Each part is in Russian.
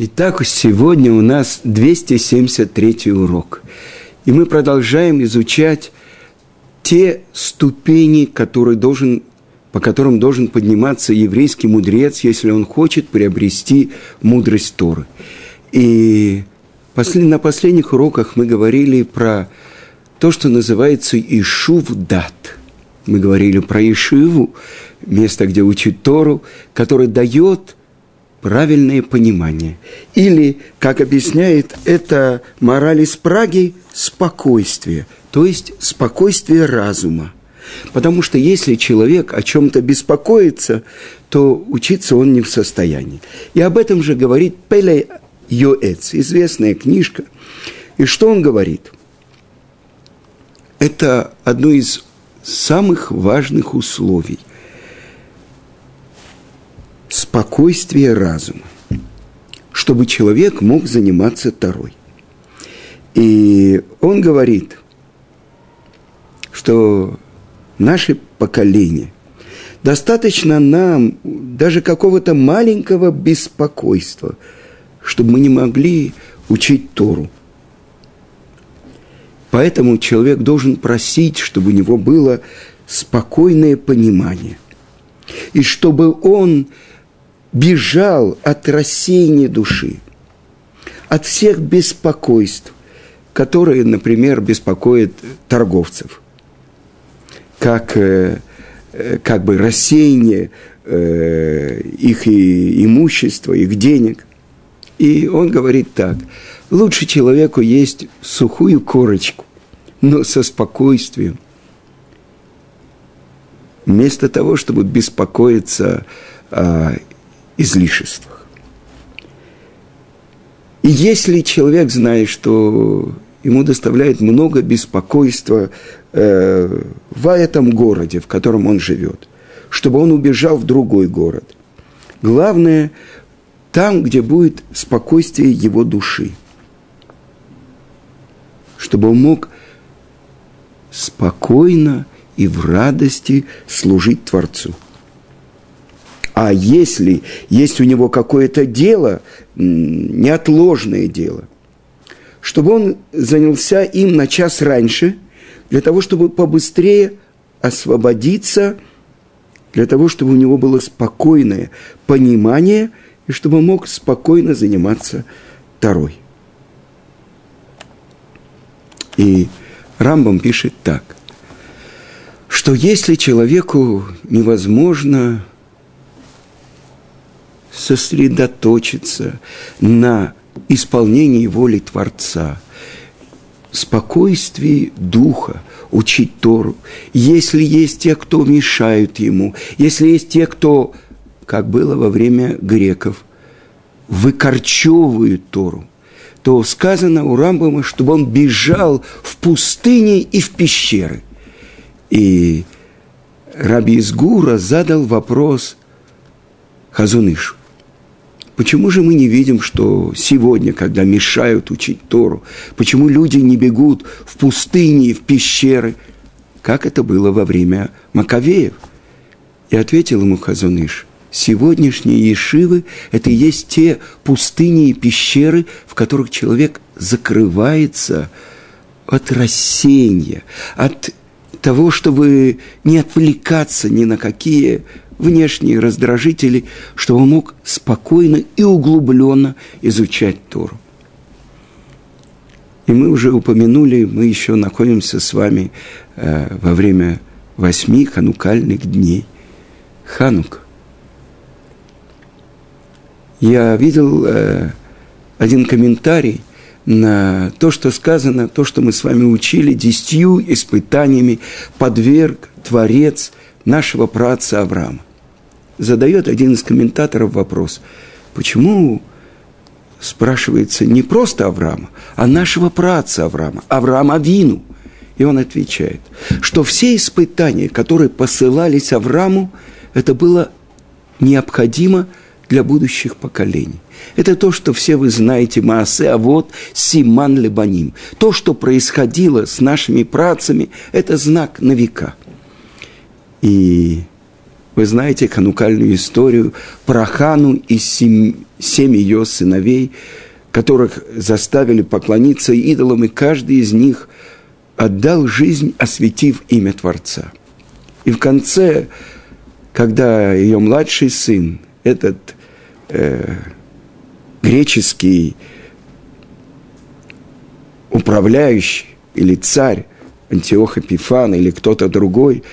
Итак, сегодня у нас 273-й урок. И мы продолжаем изучать те ступени, по которым должен подниматься еврейский мудрец, если он хочет приобрести мудрость Торы. И на последних уроках мы говорили про то, что называется Ишувдат. Мы говорили про Ишиву, место, где учат Тору, которое дает правильное понимание. Или, как объясняет это мораль из Праги, спокойствие, то есть спокойствие разума. Потому что если человек о чем-то беспокоится, то учиться он не в состоянии. И об этом же говорит Пеле Йоэц, известная книжка. И что он говорит? Это одно из самых важных условий. Спокойствие разума, чтобы человек мог заниматься Торой. И он говорит, что наше поколение, достаточно нам даже какого-то маленького беспокойства, чтобы мы не могли учить Тору. Поэтому человек должен просить, чтобы у него было спокойное понимание. И чтобы он бежал от рассеяния души, от всех беспокойств, которые, например, беспокоят торговцев. Как бы рассеяние их имущества, их денег. И он говорит так: лучше человеку есть сухую корочку, но со спокойствием, вместо того, чтобы беспокоиться о излишествах. И если человек знает, что ему доставляет много беспокойства в этом городе, в котором он живет, чтобы он убежал в другой город. Главное, там, где будет спокойствие его души, чтобы он мог спокойно и в радости служить Творцу. А если есть у него какое-то дело, неотложное дело, чтобы он занялся им на час раньше, для того, чтобы побыстрее освободиться, для того, чтобы у него было спокойное понимание, и чтобы он мог спокойно заниматься Торой. И Рамбам пишет так, что если человеку невозможно сосредоточиться на исполнении воли Творца, спокойствии духа, учить Тору, если есть те, кто мешают ему, если есть те, кто, как было во время греков, выкорчевывают Тору, то сказано у Рамбама, чтобы он бежал в пустыне и в пещеры. И Раби из Гура задал вопрос Хазон Ишу: почему же мы не видим, что сегодня, когда мешают учить Тору, почему люди не бегут в пустыни, в пещеры, как это было во время Маковеев? И ответил ему Хазон Иш: сегодняшние ешивы – это и есть те пустыни и пещеры, в которых человек закрывается от рассеяния, от того, чтобы не отвлекаться ни на какие внешние раздражители, чтобы он мог спокойно и углубленно изучать Тору. И мы уже упомянули, мы еще находимся с вами во время 8 ханукальных дней. Ханука. Я видел один комментарий на то, что сказано, то, что мы с вами учили, 10 испытаниями подверг Творец нашего праотца Авраама. Задает один из комментаторов вопрос: почему, спрашивается, не просто Авраама, а нашего праотца Авраама, Авраама Авину? И он отвечает, что все испытания, которые посылались Аврааму, это было необходимо для будущих поколений. Это то, что все вы знаете, Маасе Авот, Симан Лебаним. То, что происходило с нашими праотцами, это знак на века. И Вы знаете ханукальную историю про Хану и семь ее сыновей, которых заставили поклониться идолам, и каждый из них отдал жизнь, осветив имя Творца. И в конце, когда ее младший сын, этот греческий управляющий или царь Антиох Эпифан или кто-то другой,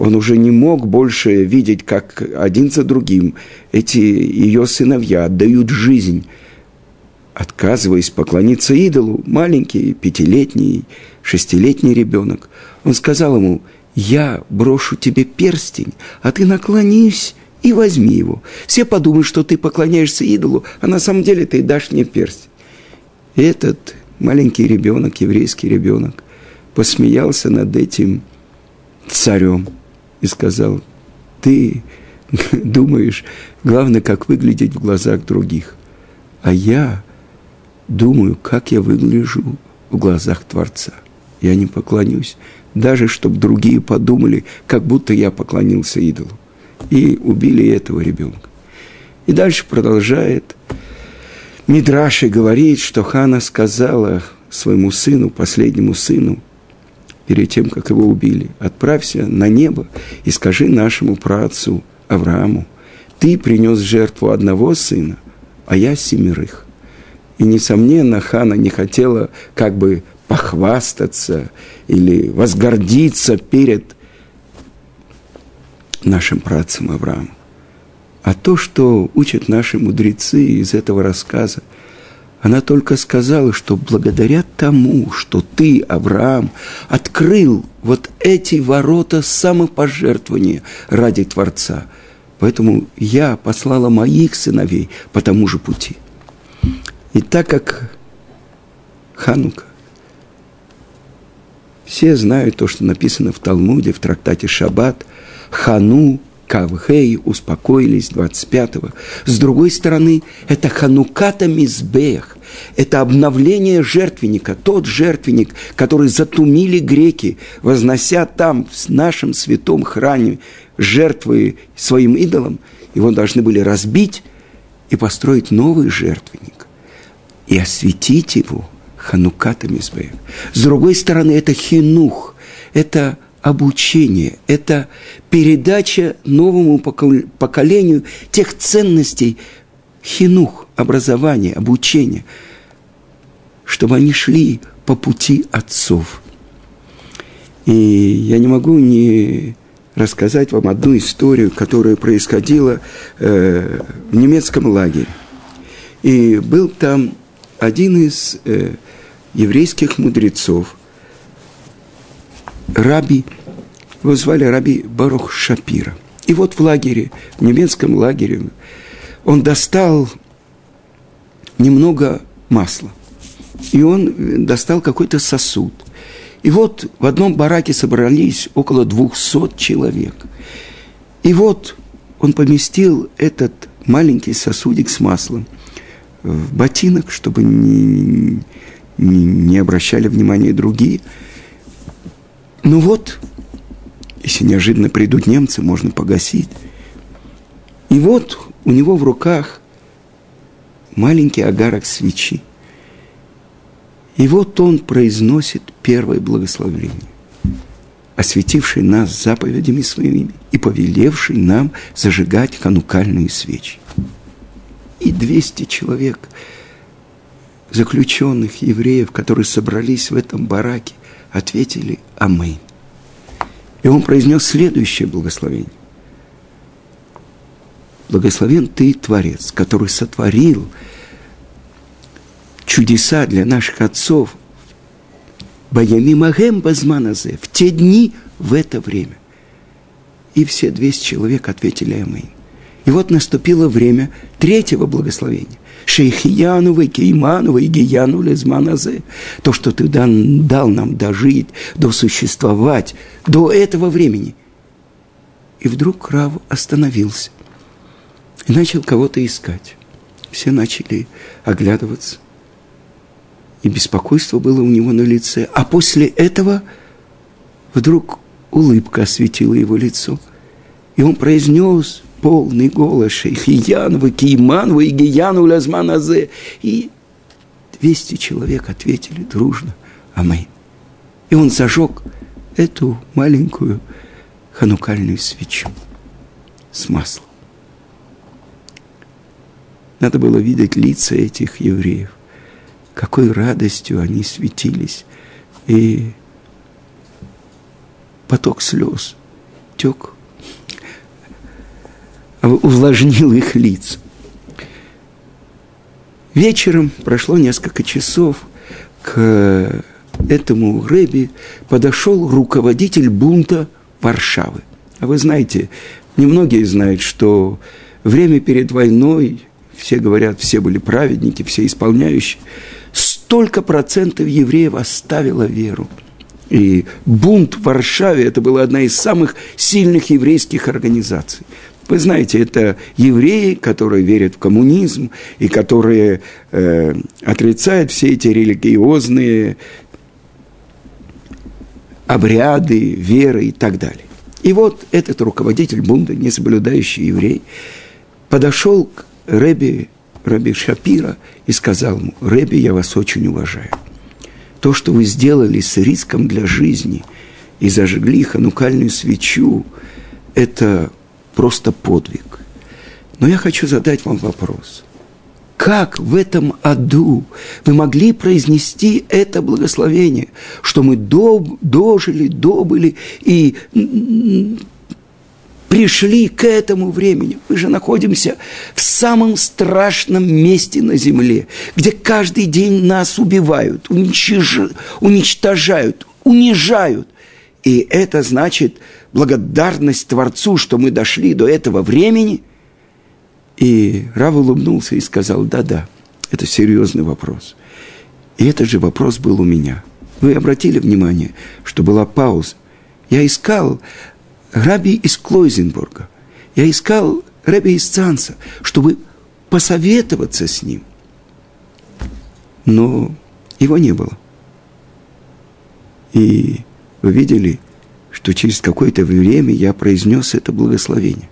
он уже не мог больше видеть, как один за другим эти ее сыновья отдают жизнь, отказываясь поклониться идолу. Маленький, пятилетний, шестилетний ребенок. Он сказал ему: «Я брошу тебе перстень, а ты наклонись и возьми его. Все подумают, что ты поклоняешься идолу, а на самом деле ты дашь мне перстень». И этот маленький ребенок, еврейский ребенок, посмеялся над этим царем и сказал: «Ты думаешь, главное, как выглядеть в глазах других, а я думаю, как я выгляжу в глазах Творца. Я не поклонюсь, даже чтобы другие подумали, как будто я поклонился идолу». И убили этого ребенка. И дальше продолжает Мидраш и говорит, что Хана сказала своему сыну, последнему сыну, перед тем, как его убили: «Отправься на небо и скажи нашему праотцу Аврааму: ты принес жертву одного сына, а я семерых». И, несомненно, Хана не хотела как бы похвастаться или возгордиться перед нашим праотцем Авраамом. А то, что учат наши мудрецы из этого рассказа, она только сказала, что благодаря тому, что ты, Авраам, открыл вот эти ворота самопожертвования ради Творца, поэтому я послала моих сыновей по тому же пути. И так как Ханука, все знают то, что написано в Талмуде, в трактате «Шаббат», Хану, Кавхей, успокоились 25-го. С другой стороны, это Хануката Мизбех, это обновление жертвенника, тот жертвенник, который затумили греки, вознося там, в нашем святом храме, жертвы своим идолам. Его должны были разбить и построить новый жертвенник, и осветить его Хануката Мизбех. С другой стороны, это Хинух, это обучение, это передача новому поколению тех ценностей, хинух, образование, обучение, чтобы они шли по пути отцов. И я не могу не рассказать вам одну историю, которая происходила в немецком лагере. И был там один из еврейских мудрецов, Раби, его звали Раби Барух Шапира. И вот в лагере, в немецком лагере, он достал немного масла. И он достал какой-то сосуд. И вот в одном бараке собрались около 200 человек. И вот он поместил этот маленький сосудик с маслом в ботинок, чтобы не обращали внимания другие. Ну вот, если неожиданно придут немцы, можно погасить. И вот у него в руках маленький огарок свечи. И вот он произносит первое благословение, осветивший нас заповедями своими и повелевший нам зажигать ханукальные свечи. И 200 человек, заключенных евреев, которые собрались в этом бараке, ответили «Аминь». И он произнес следующее благословение: «Благословен ты, Творец, который сотворил чудеса для наших отцов Баямимагэм Базманазе, в те дни, в это время». И все 200 человек ответили «Аминь». И вот наступило время третьего благословения. Шейхиянува, Кейманува, Игияну, Лезманазе. То, что ты дал нам дожить, досуществовать до этого времени. И вдруг Рав остановился и начал кого-то искать. Все начали оглядываться. И беспокойство было у него на лице. А после этого вдруг улыбка осветила его лицо. И он произнес полный голос: «Шейхиян, Вакииман, Ваигиян, Улязман Азе». И 200 человек ответили дружно: «Амин». И он зажег эту маленькую ханукальную свечу с маслом. Надо было видеть лица этих евреев, какой радостью они светились. И поток слез тек, увлажнил их лица. Вечером прошло несколько часов, к этому ребе подошел руководитель бунта Варшавы. А вы знаете, немногие знают, что время перед войной, все говорят, все были праведники, все исполняющие, столько процентов евреев оставило веру. И бунт в Варшаве – это была одна из самых сильных еврейских организаций. Вы знаете, это евреи, которые верят в коммунизм и которые отрицают все эти религиозные обряды, веры и так далее. И вот этот руководитель бунта, не соблюдающий еврей, подошел к Раби Шапира и сказал ему: «Раби, я вас очень уважаю. То, что вы сделали с риском для жизни и зажгли ханукальную свечу, это просто подвиг. Но я хочу задать вам вопрос. Как в этом аду вы могли произнести это благословение, что мы добыли и пришли к этому времени? Мы же находимся в самом страшном месте на земле, где каждый день нас убивают, уничтожают, унижают. И это значит благодарность Творцу, что мы дошли до этого времени». И Рав улыбнулся и сказал: «Да-да, это серьезный вопрос. И этот же вопрос был у меня». Вы обратили внимание, что была пауза. Я искал Раби из Клойзенбурга. Я искал Раби из Цанца, чтобы посоветоваться с ним. Но его не было. И вы видели, что через какое-то время я произнес это благословение.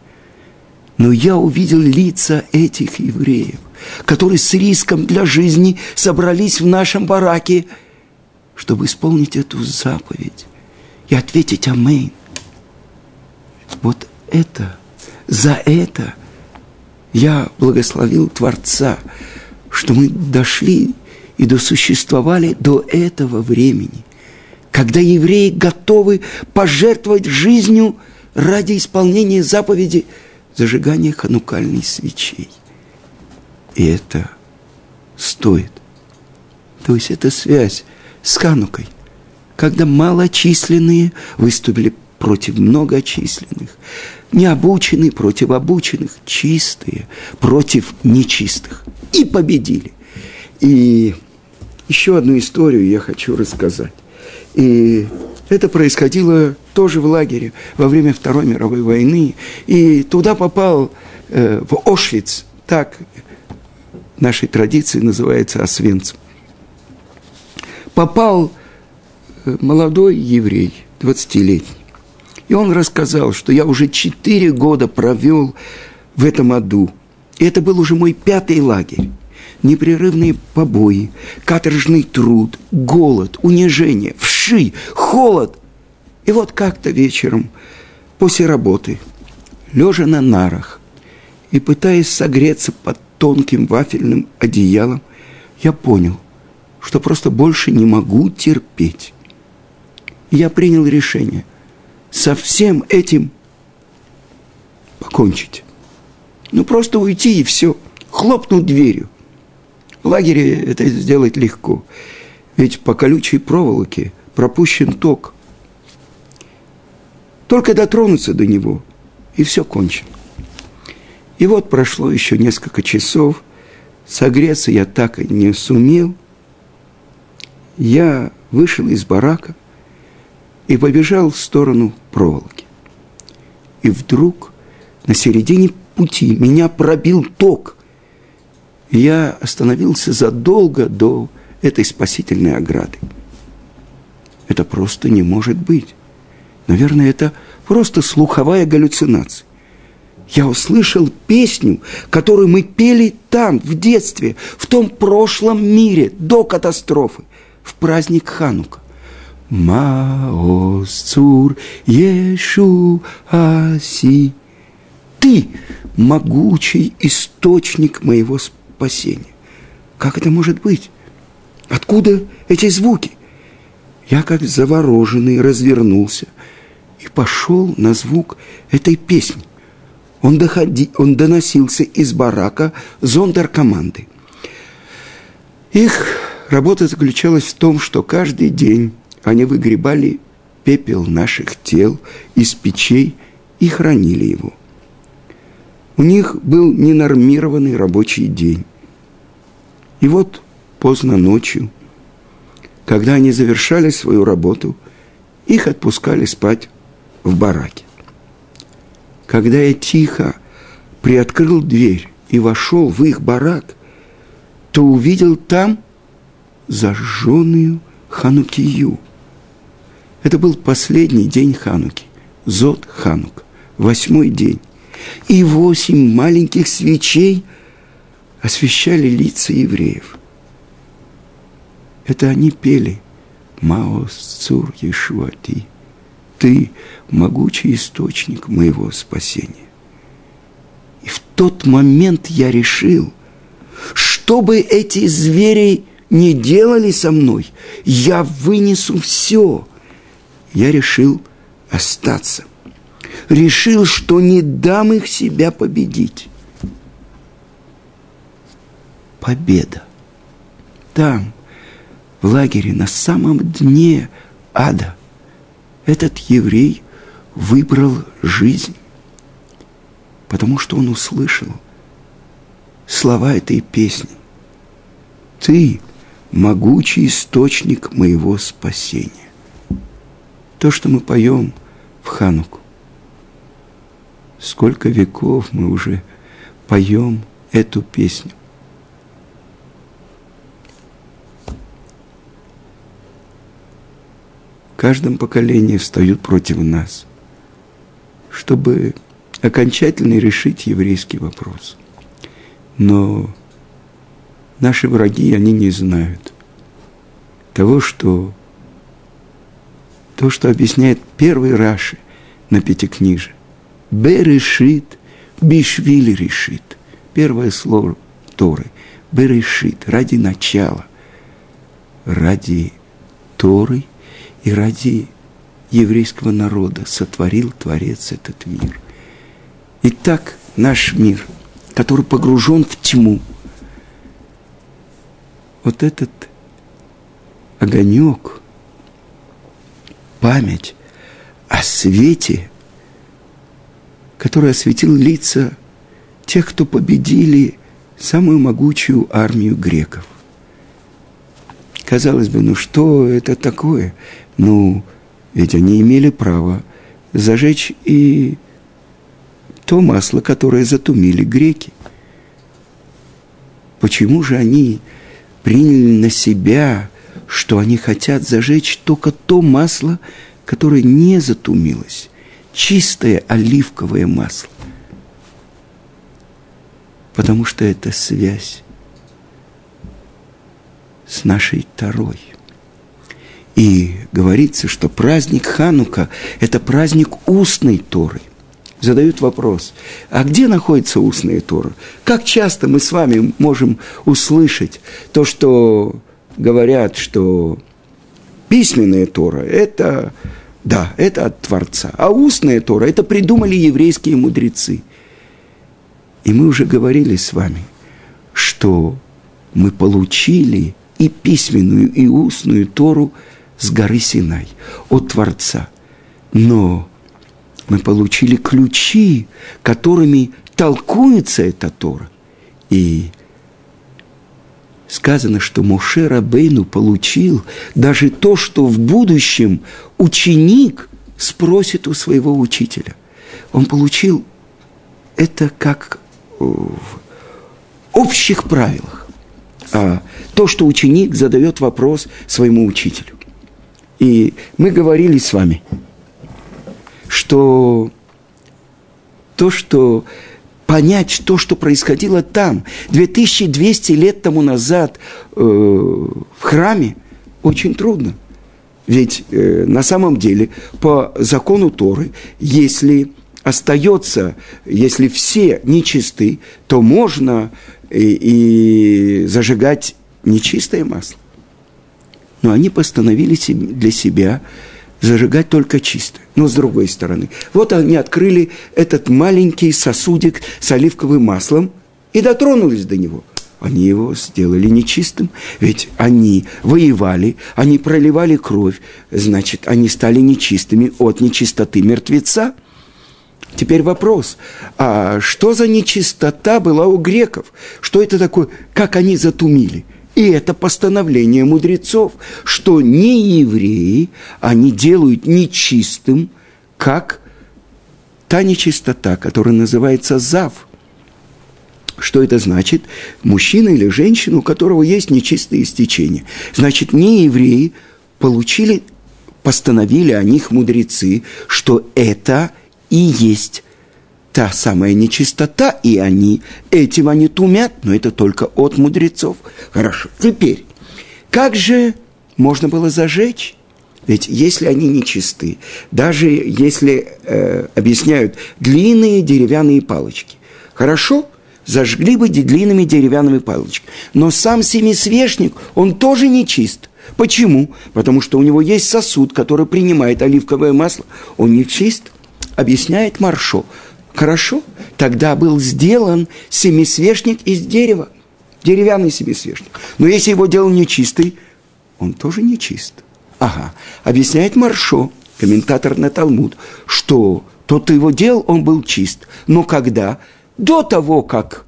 Но я увидел лица этих евреев, которые с риском для жизни собрались в нашем бараке, чтобы исполнить эту заповедь и ответить «Амин». Вот это, за это я благословил Творца, что мы дошли и досуществовали до этого времени, когда евреи готовы пожертвовать жизнью ради исполнения заповеди зажигания ханукальной свечей. И это стоит. То есть это связь с Ханукой, когда малочисленные выступили против многочисленных, необученные против обученных, чистые против нечистых. И победили. И еще одну историю я хочу рассказать. И это происходило тоже в лагере во время Второй мировой войны. И туда попал в Ошвиц, так в нашей традиции называется Освенцим. Попал молодой еврей, 20-летний. И он рассказал, что я уже 4 года провел в этом аду. И это был уже мой 5-й лагерь. Непрерывные побои, каторжный труд, голод, унижение, вши, холод. И вот как-то вечером, после работы, лежа на нарах и пытаясь согреться под тонким вафельным одеялом, я понял, что просто больше не могу терпеть. И я принял решение со всем этим покончить. Просто уйти и все. Хлопнуть дверью. В лагере это сделать легко. Ведь по колючей проволоке пропущен ток. Только дотронуться до него, и все кончено. И вот прошло еще несколько часов. Согреться я так и не сумел. Я вышел из барака и побежал в сторону проволоки. И вдруг на середине пути меня пробил ток. Я остановился задолго до этой спасительной ограды. Это просто не может быть. Наверное, это просто слуховая галлюцинация. Я услышал песню, которую мы пели там, в детстве, в том прошлом мире, до катастрофы, в праздник Ханука. Маоз Цур Ешуати. Ты – могучий источник моего спасения. Как это может быть? Откуда эти звуки? Я как завороженный развернулся и пошел на звук этой песни. Он доносился из барака зондеркоманды. Их работа заключалась в том, что каждый день они выгребали пепел наших тел из печей и хранили его. У них был ненормированный рабочий день. И вот поздно ночью, когда они завершали свою работу, их отпускали спать в бараке. Когда я тихо приоткрыл дверь и вошел в их барак, то увидел там зажженную Ханукию. Это был последний день Хануки, Зод Ханук, 8-й день. И 8 маленьких свечей освещали лица евреев. Это они пели «Маоз Цур Ешуати». Ты – могучий источник моего спасения. И в тот момент я решил, чтобы эти звери не делали со мной, я вынесу все. Я решил остаться. Решил, что не дам их себя победить. Победа. Там, в лагере, на самом дне ада, этот еврей выбрал жизнь, потому что он услышал слова этой песни. «Ты – могучий источник моего спасения». То, что мы поем в Хануку. Сколько веков мы уже поем эту песню. В каждом поколении встают против нас, чтобы окончательно решить еврейский вопрос. Но наши враги, они не знают того, что то, что объясняет первый Раши на Пятикнижии. Бе решит, бишвили решит. Первое слово Торы. Бе решит. Ради начала. Ради Торы. И ради еврейского народа сотворил Творец этот мир. Итак, наш мир, который погружен в тьму, вот этот огонек, память о свете, который осветил лица тех, кто победили самую могучую армию греков. Казалось бы, ну что это такое? Ну, ведь они имели право зажечь и то масло, которое затумили греки. Почему же они приняли на себя, что они хотят зажечь только то масло, которое не затумилось? Чистое оливковое масло. Потому что это связь с нашей Торой. И говорится, что праздник Ханука – это праздник устной Торы. Задают вопрос, а где находится устная Тора? Как часто мы с вами можем услышать то, что говорят, что письменная Тора – это, да, это от Творца, а устная Тора – это придумали еврейские мудрецы. И мы уже говорили с вами, что мы получили и письменную, и устную Тору с горы Синай, от Творца. Но мы получили ключи, которыми толкуется эта Тора. И сказано, что Моше Рабейну получил даже то, что в будущем ученик спросит у своего учителя. Он получил это как в общих правилах. А то, что ученик задает вопрос своему учителю. И мы говорили с вами, что то, что понять то, что происходило там 2200 лет тому назад в храме, очень трудно. Ведь на самом деле по закону Торы, если остается, если все нечисты, то можно и зажигать нечистое масло. Но они постановили для себя зажигать только чистое. Но с другой стороны, вот они открыли этот маленький сосудик с оливковым маслом и дотронулись до него. Они его сделали нечистым, ведь они воевали, они проливали кровь, значит, они стали нечистыми от нечистоты мертвеца. Теперь вопрос, а что за нечистота была у греков? Что это такое? Как они затумили? И это постановление мудрецов, что не евреи, они делают нечистым, как та нечистота, которая называется зав. Что это значит? Мужчина или женщина, у которого есть нечистые стечения. Значит, не евреи получили, постановили о них мудрецы, что это и есть та самая нечистота, и они этим они тумят, но это только от мудрецов. Хорошо, теперь, как же можно было зажечь? Ведь если они нечисты, даже если, объясняют, длинные деревянные палочки, хорошо, зажгли бы длинными деревянными палочками, но сам семисвешник, он тоже нечист. Почему? Потому что у него есть сосуд, который принимает оливковое масло, он нечист. Объясняет Маршо. Хорошо, тогда был сделан семисвешник из дерева, деревянный семисвешник. Но если его делал нечистый, он тоже нечист. Ага, объясняет Маршо, комментатор на Талмуд, что тот, кто его делал, он был чист. Но когда? До того, как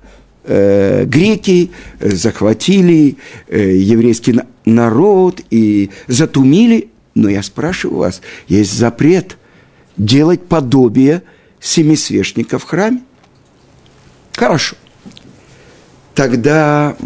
греки захватили еврейский народ и затумили. Но я спрашиваю вас, есть запрет делать подобие семисвешника в храме? Хорошо. Тогда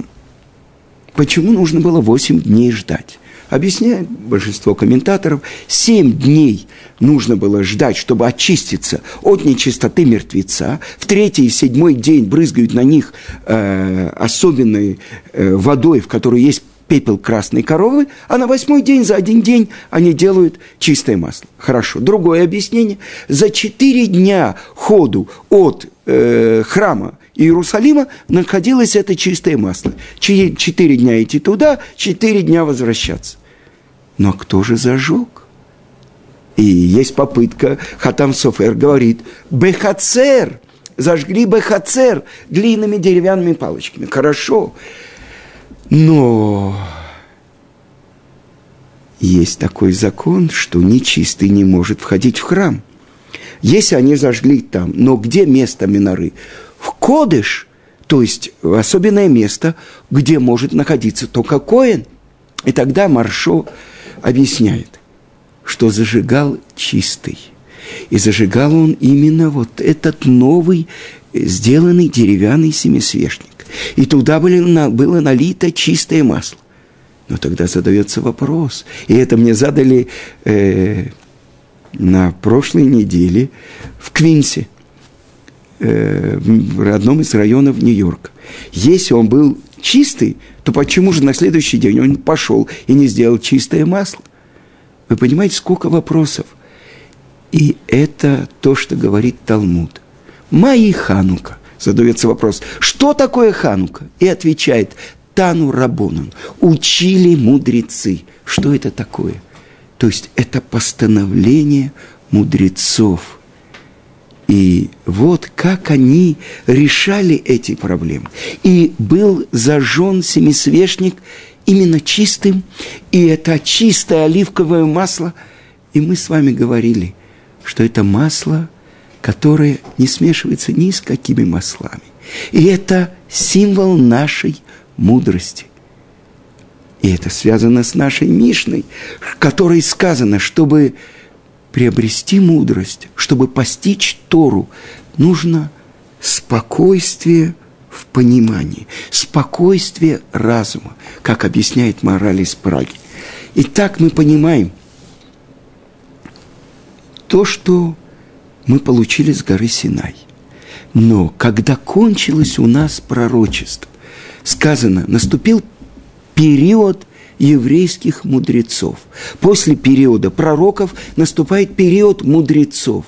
почему нужно было 8 дней ждать? Объясняет большинство комментаторов. 7 дней нужно было ждать, чтобы очиститься от нечистоты мертвеца. В третий и седьмой день брызгают на них особенной водой, в которой есть пепел красной коровы, а на 8-й день, за один день, они делают чистое масло. Хорошо. Другое объяснение. За 4 дня ходу от храма Иерусалима находилось это чистое масло. 4 дня идти туда, 4 дня возвращаться. Но кто же зажег? И есть попытка, Хатам Софер говорит, «Бехацер!» Зажгли «Бехацер» длинными деревянными палочками. Хорошо. Но есть такой закон, что нечистый не может входить в храм. Если они зажгли там, но где место миноры? В кодеш, то есть в особенное место, где может находиться только коэн. И тогда Маршо объясняет, что зажигал чистый. И зажигал он именно вот этот новый, сделанный деревянный семисвешник. И туда было налито чистое масло. Но тогда задается вопрос. И это мне задали на прошлой неделе в Квинсе, в одном из районов Нью-Йорка. Если он был чистый, то почему же на следующий день он пошел и не сделал чистое масло? Вы понимаете, сколько вопросов. И это то, что говорит Талмуд. Маи Ханука. Задается вопрос, что такое Ханука? И отвечает, Тану Рабонан, учили мудрецы. Что это такое? То есть это постановление мудрецов. И вот как они решали эти проблемы. И был зажжен семисвешник именно чистым, и это чистое оливковое масло. И мы с вами говорили, что это масло, которое не смешивается ни с какими маслами. И это символ нашей мудрости. И это связано с нашей Мишной, в которой сказано, чтобы приобрести мудрость, чтобы постичь Тору, нужно спокойствие в понимании, спокойствие разума, как объясняет мораль из Праги. Итак, мы понимаем то, что мы получили с горы Синай. Но когда кончилось у нас пророчество, сказано, наступил период еврейских мудрецов. После периода пророков наступает период мудрецов.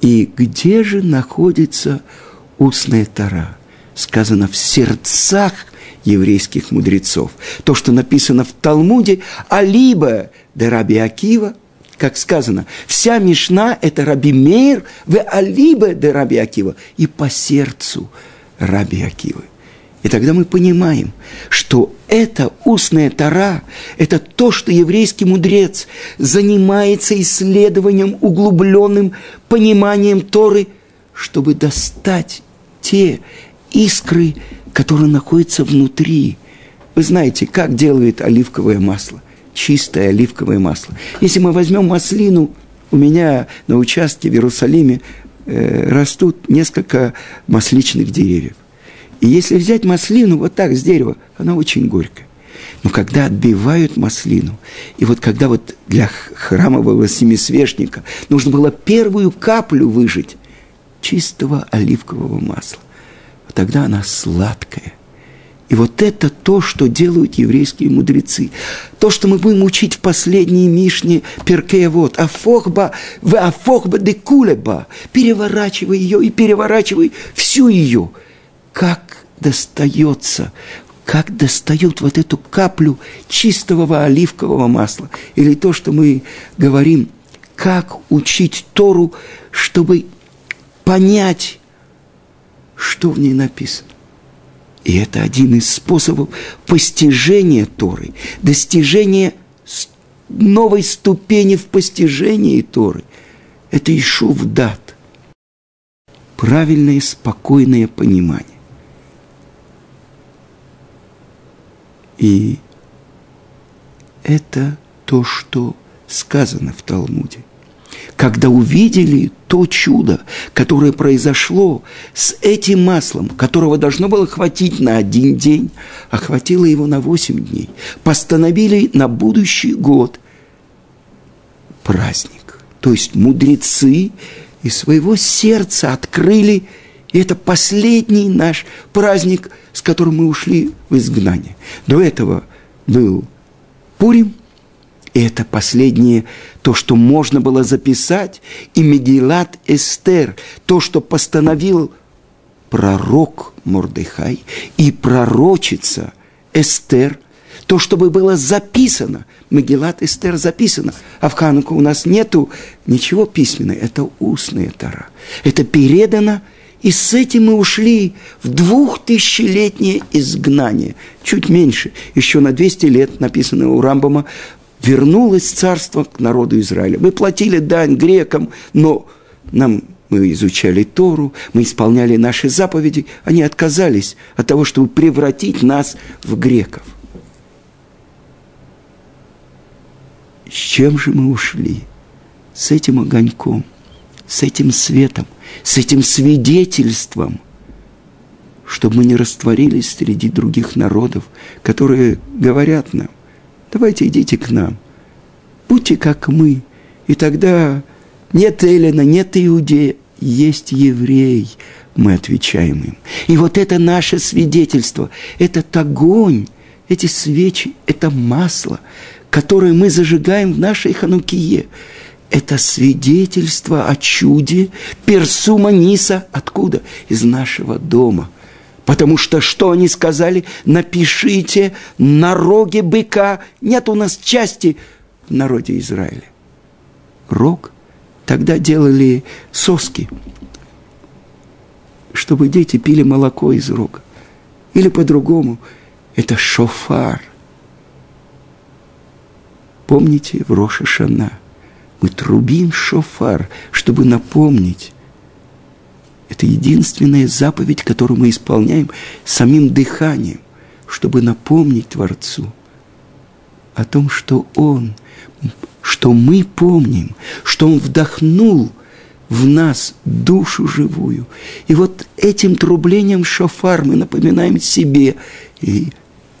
И где же находится устная Тора? Сказано, в сердцах еврейских мудрецов. То, что написано в Талмуде, а либо де Раби Акива, как сказано, вся Мишна – это Раби Мейр, ве алибе де Раби Акива, и по сердцу Раби Акивы. И тогда мы понимаем, что это устная Тора, это то, что еврейский мудрец занимается исследованием, углубленным пониманием Торы, чтобы достать те искры, которые находятся внутри. Вы знаете, как делает оливковое масло? Чистое оливковое масло. Если мы возьмем маслину, у меня на участке в Иерусалиме растут несколько масличных деревьев. И если взять маслину вот так с дерева, она очень горькая. Но когда отбивают маслину, и вот когда вот для храмового семисвешника нужно было первую каплю выжать чистого оливкового масла, вот тогда она сладкая. И вот это то, что делают еврейские мудрецы. То, что мы будем учить в последней Мишне Пиркей Авот. Афохба, ве афохба де кулеба. Переворачивай ее и переворачивай всю ее. Как достают вот эту каплю чистого оливкового масла. Или то, что мы говорим, как учить Тору, чтобы понять, что в ней написано. И это один из способов постижения Торы, достижения новой ступени в постижении Торы. Это Ишувдат. Правильное, спокойное понимание. И это то, что сказано в Талмуде. Когда увидели то чудо, которое произошло с этим маслом, которого должно было хватить на один день, а хватило его на 8 дней, постановили на будущий год праздник. То есть мудрецы из своего сердца открыли, и это последний наш праздник, с которым мы ушли в изгнание. До этого был Пурим. И это последнее, то, что можно было записать, и Мегилат Эстер, то, что постановил пророк Мордехай и пророчица Эстер, то, что было записано, Мегилат Эстер записано, а в Хануку у нас нету ничего письменного, это устная Тора, это передано, и с этим мы ушли в 2000-летнее изгнание, чуть меньше, еще на 200 лет, написано у Рамбама, вернулось царство к народу Израиля. Мы платили дань грекам, но мы изучали Тору, мы исполняли наши заповеди. Они отказались от того, чтобы превратить нас в греков. С чем же мы ушли? С этим огоньком, с этим светом, с этим свидетельством, чтобы мы не растворились среди других народов, которые говорят нам, давайте идите к нам, будьте как мы, и тогда нет эллина, нет иудея, есть еврей, мы отвечаем им. И вот это наше свидетельство, этот огонь, эти свечи, это масло, которое мы зажигаем в нашей Ханукие, это свидетельство о чуде Пирсума Ниса, откуда? Из нашего дома. Потому что они сказали? Напишите на роге быка. Нет у нас части в народе Израиля. Рог тогда делали соски, чтобы дети пили молоко из рога. Или по-другому, это шофар. Помните, в Рош а-Шана мы трубим шофар, чтобы напомнить. Это единственная заповедь, которую мы исполняем самим дыханием, чтобы напомнить Творцу о том, что Он, что мы помним, что Он вдохнул в нас душу живую. И вот этим трублением шофар мы напоминаем себе и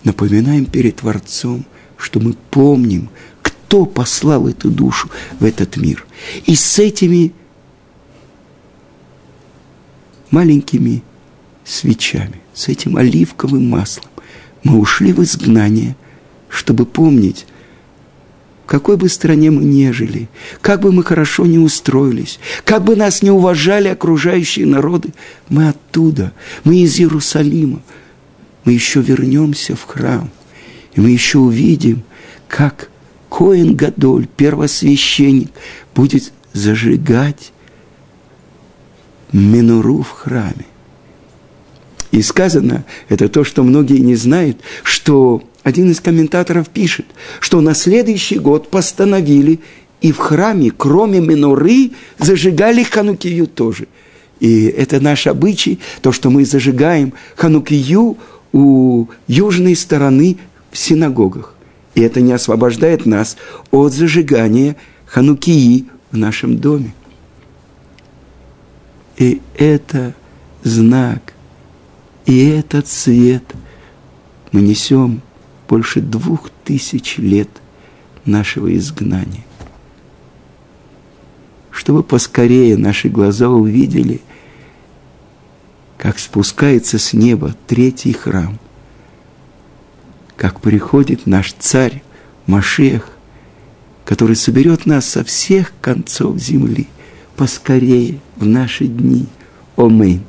напоминаем перед Творцом, что мы помним, кто послал эту душу в этот мир. И с этими маленькими свечами, с этим оливковым маслом. Мы ушли в изгнание, чтобы помнить, в какой бы стране мы ни жили, как бы мы хорошо ни устроились, как бы нас не уважали окружающие народы, мы оттуда, мы из Иерусалима, мы еще вернемся в храм, и мы еще увидим, как Коэн Гадоль, первосвященник, будет зажигать менору в храме. И сказано, это то, что многие не знают, что один из комментаторов пишет, что на следующий год постановили, и в храме, кроме меноры, зажигали ханукию тоже. И это наш обычай, то, что мы зажигаем ханукию у южной стороны в синагогах. И это не освобождает нас от зажигания ханукии в нашем доме. И это знак, и этот свет мы несем больше 2000 лет нашего изгнания. Чтобы поскорее наши глаза увидели, как спускается с неба третий храм, как приходит наш царь Машех, который соберет нас со всех концов земли, поскорее в наши дни. Аминь.